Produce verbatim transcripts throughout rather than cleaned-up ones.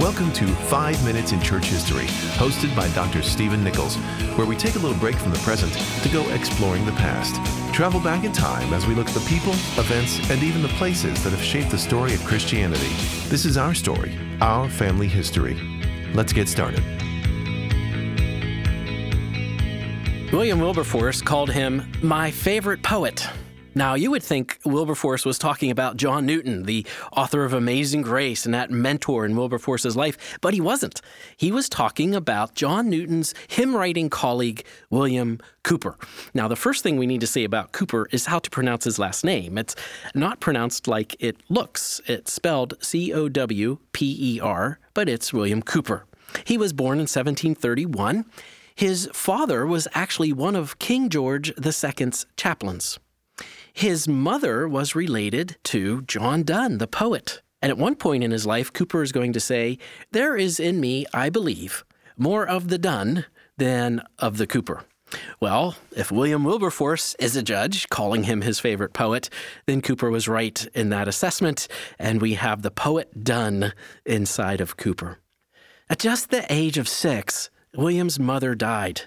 Welcome to five Minutes in Church History, hosted by Doctor Stephen Nichols, where we take a little break from the present to go exploring the past. Travel back in time as we look at the people, events, and even the places that have shaped the story of Christianity. This is our story, our family history. Let's get started. William Wilberforce called him my favorite poet. Now, you would think Wilberforce was talking about John Newton, the author of Amazing Grace and that mentor in Wilberforce's life, but he wasn't. He was talking about John Newton's hymn-writing colleague, William Cowper. Now, the first thing we need to say about Cowper is how to pronounce his last name. It's not pronounced like it looks. It's spelled C O W P E R, but it's William Cowper. He was born in seventeen thirty-one. His father was actually one of King George the Second's chaplains. His mother was related to John Donne, the poet. And at one point in his life, Cowper is going to say, "There is in me, I believe, more of the Donne than of the Cowper." Well, if William Wilberforce is a judge, calling him his favorite poet, then Cowper was right in that assessment, and we have the poet Donne inside of Cowper. At just the age of six, William's mother died.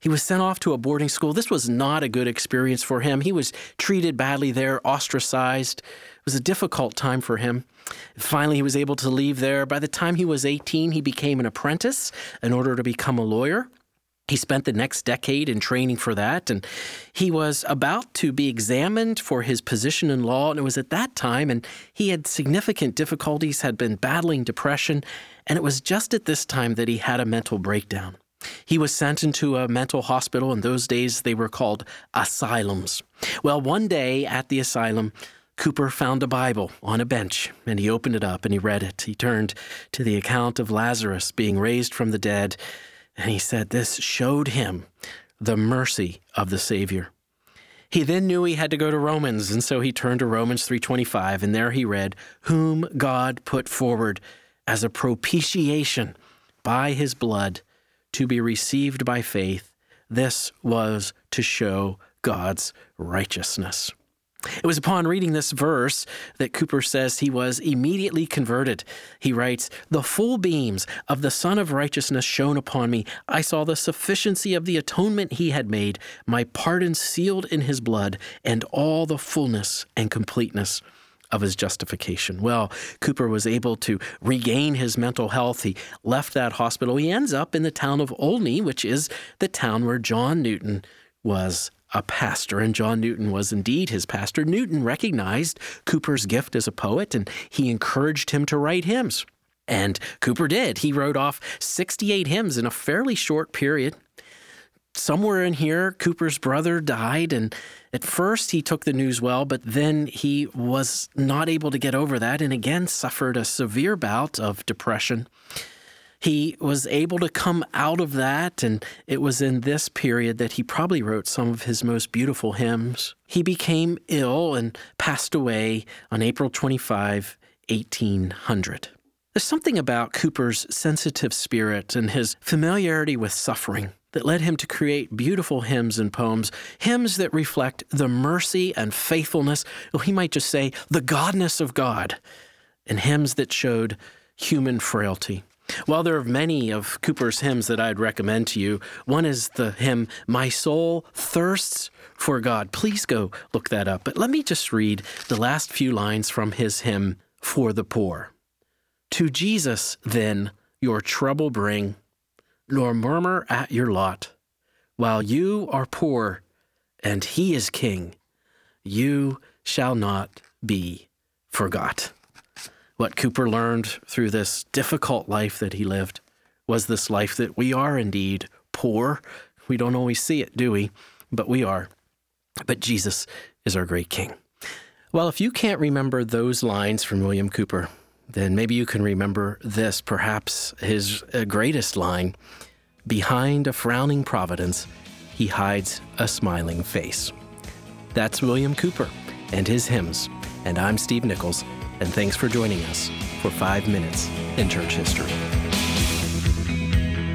He was sent off to a boarding school. This was not a good experience for him. He was treated badly there, ostracized. It was a difficult time for him. Finally, he was able to leave there. By the time he was eighteen, he became an apprentice in order to become a lawyer. He spent the next decade in training for that, and he was about to be examined for his position in law, and it was at that time, and he had significant difficulties, had been battling depression, and it was just at this time that he had a mental breakdown. He was sent into a mental hospital. In those days, they were called asylums. Well, one day at the asylum, Cowper found a Bible on a bench, and he opened it up and he read it. He turned to the account of Lazarus being raised from the dead, and he said this showed him the mercy of the Savior. He then knew he had to go to Romans, and so he turned to Romans three twenty-five, and there he read, "Whom God put forward as a propitiation by his blood, to be received by faith, this was to show God's righteousness." It was upon reading this verse that Cowper says he was immediately converted. He writes, "The full beams of the Sun of Righteousness shone upon me. I saw the sufficiency of the atonement he had made, my pardon sealed in his blood, and all the fullness and completeness of his justification." Well, Cowper was able to regain his mental health. He left that hospital. He ends up in the town of Olney, which is the town where John Newton was a pastor, and John Newton was indeed his pastor. Newton recognized Cowper's gift as a poet, and he encouraged him to write hymns. And Cowper did. He wrote off sixty-eight hymns in a fairly short period. Somewhere in here, Cowper's brother died, and at first he took the news well, but then he was not able to get over that and again suffered a severe bout of depression. He was able to come out of that, and it was in this period that he probably wrote some of his most beautiful hymns. He became ill and passed away on April twenty-fifth, eighteen hundred. There's something about Cowper's sensitive spirit and his familiarity with suffering that led him to create beautiful hymns and poems, hymns that reflect the mercy and faithfulness, or he might just say, the godness of God, and hymns that showed human frailty. While there are many of Cowper's hymns that I'd recommend to you, one is the hymn, "My Soul Thirsts for God." Please go look that up. But let me just read the last few lines from his hymn, "For the Poor." "To Jesus, then, your trouble bring, nor murmur at your lot. While you are poor and he is king, you shall not be forgot." What Cowper learned through this difficult life that he lived was this life that we are indeed poor. We don't always see it, do we? But we are. But Jesus is our great king. Well, if you can't remember those lines from William Cowper, then maybe you can remember this, perhaps his greatest line, "Behind a frowning providence, he hides a smiling face." That's William Cowper and his hymns. And I'm Steve Nichols, and thanks for joining us for five Minutes in Church History.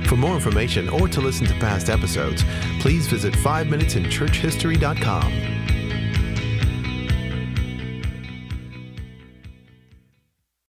For more information or to listen to past episodes, please visit five minutes in church history dot com.